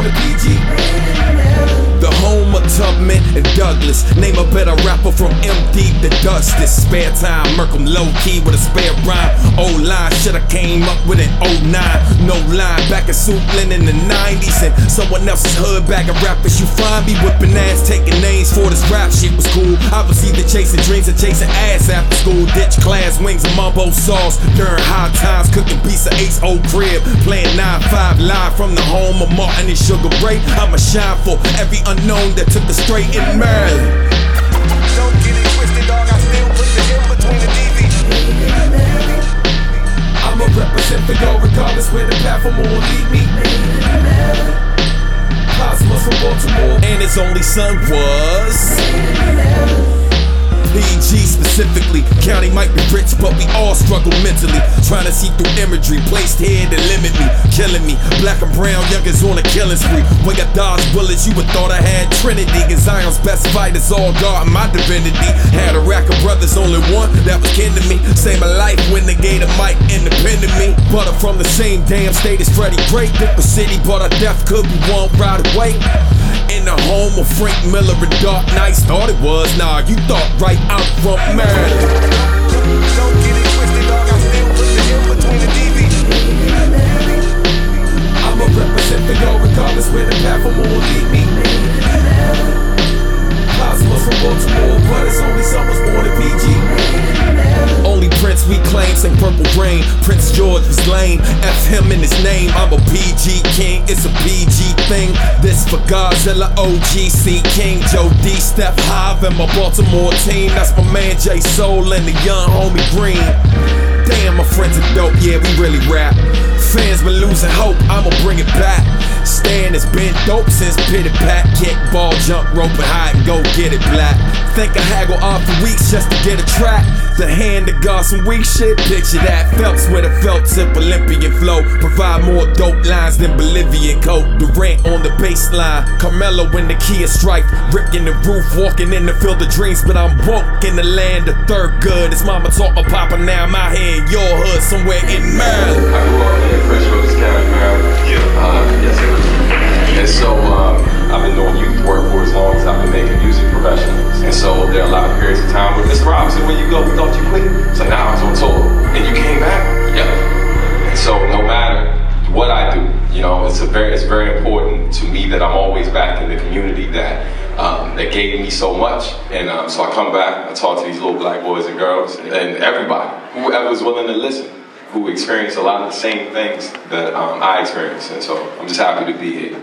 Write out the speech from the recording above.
on the P.G. The home of Tubman and Douglas. Name a better rapper from MD to Dusty. Spare time, Merkum low-key with a spare rhyme. O-line, shoulda came up with an 09. No line, back in Souplan in the 90s. And someone else's hood bag of rappers you find me. Whipping ass, taking names for this rap shit was cool. I was either chasing dreams or chasing ass after school. Ditch class, wings and mumbo sauce. During high times, cooking piece of Ace Old Crib. Playing 9-5 live from the home of Martin and Sugar Ray. I'ma shine for every unknown that took the straight in Maryland. Don't get it twisted, dog. I still put the in between the DV. I'ma represent for y'all regardless where the platform will lead me. Cosmos from Baltimore, and his only son was P.E.G. specifically. County might be rich, but we all struggle mentally. Trying to see through imagery placed here to limit me, killing me. Black and brown youngers on a killing spree. When I dodged bullets, you would thought I had Trinity. And Zion's best fighters all guarding my divinity. Had a rack of brothers, only one that was kin to me. Saved my life when they gave the mic independent of me. But I'm from the same damn state as Freddie Gray. Different city, but our death could be one right away. In the home of Frank Miller and Dark Nights. Thought it was, nah, you thought right. I'm from Maryland. Don't get it twisted, dog. I still put the in between the DV. I'ma represent for y'all regardless where the platform will lead me. Cosmos from Baltimore, but it's only summers born in P.G. Only Prince we claim, sing Purple Rain. Prince George was lame, F him in his name. I'm a P.G. King, it's a P.G. thing. This for Godzilla, OGC King, Joe D, Steph Hive, and my Baltimore team. That's my man J Soul and the young homie Green. Damn, my friends are dope, yeah, we really rap. Fans been losing hope, I'ma bring it back. Stan has been dope since Pitty Pat. Kickball, jump rope, and hide and go get it black. Think I haggle off for weeks just to get a track. The hand that got some weak shit, picture that. Phelps with a Phelps and Olympian flow. Provide more dope lines than Bolivian coke. Durant on the baseline, Carmelo in the key of strife. Ripping the roof, walking in the field of dreams. But I'm woke in the land of third good. It's mama taught my papa, now I'm out here in your hood, somewhere in Maryland. I grew up in Prince George's County, Maryland. Yeah. Yes, it was. And so, I've been doing youth work for as long as I've been making music professionals. And so there are a lot of periods of time where Mr. Robinson, when you go, don't you quit? So now I was on tour. And you came back? Yep. And so no matter what I do, you know, it's very important to me that I'm always back in the community that gave me so much. And so I come back, I talk to these little black boys and girls and everybody, whoever's willing to listen, who experienced a lot of the same things that I experienced. And so I'm just happy to be here.